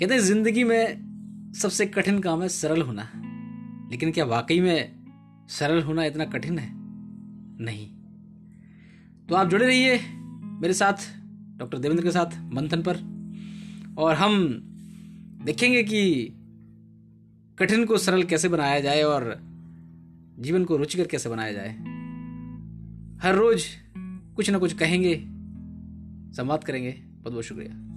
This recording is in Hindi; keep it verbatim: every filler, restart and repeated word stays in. कहते हैं जिंदगी में सबसे कठिन काम है सरल होना, लेकिन क्या वाकई में सरल होना इतना कठिन है? नहीं। तो आप जुड़े रहिए मेरे साथ, डॉक्टर देवेंद्र के साथ, मंथन पर, और हम देखेंगे कि कठिन को सरल कैसे बनाया जाए और जीवन को रुचिकर कैसे बनाया जाए। हर रोज कुछ ना कुछ कहेंगे, संवाद करेंगे। बहुत बहुत शुक्रिया।